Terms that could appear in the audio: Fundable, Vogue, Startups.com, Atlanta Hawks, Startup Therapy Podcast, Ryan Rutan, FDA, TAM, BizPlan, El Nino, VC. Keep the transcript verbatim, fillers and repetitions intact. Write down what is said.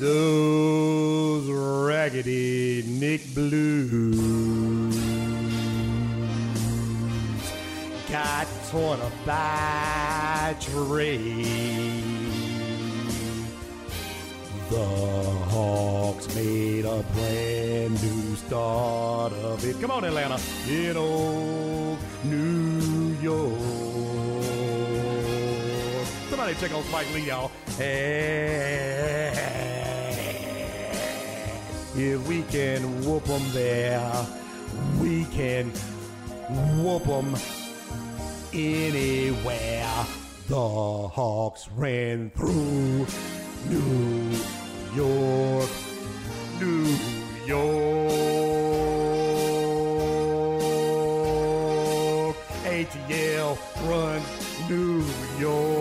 those Raggedy Nick blues. Got torn up by trade. The Hawks made a brand new start of it. Come on, Atlanta. In old New York. Somebody check on Spike Lee, y'all. Hey. If we can whoop them there, we can whoop them anywhere. The Hawks ran through New York, New York. A T L runs New York.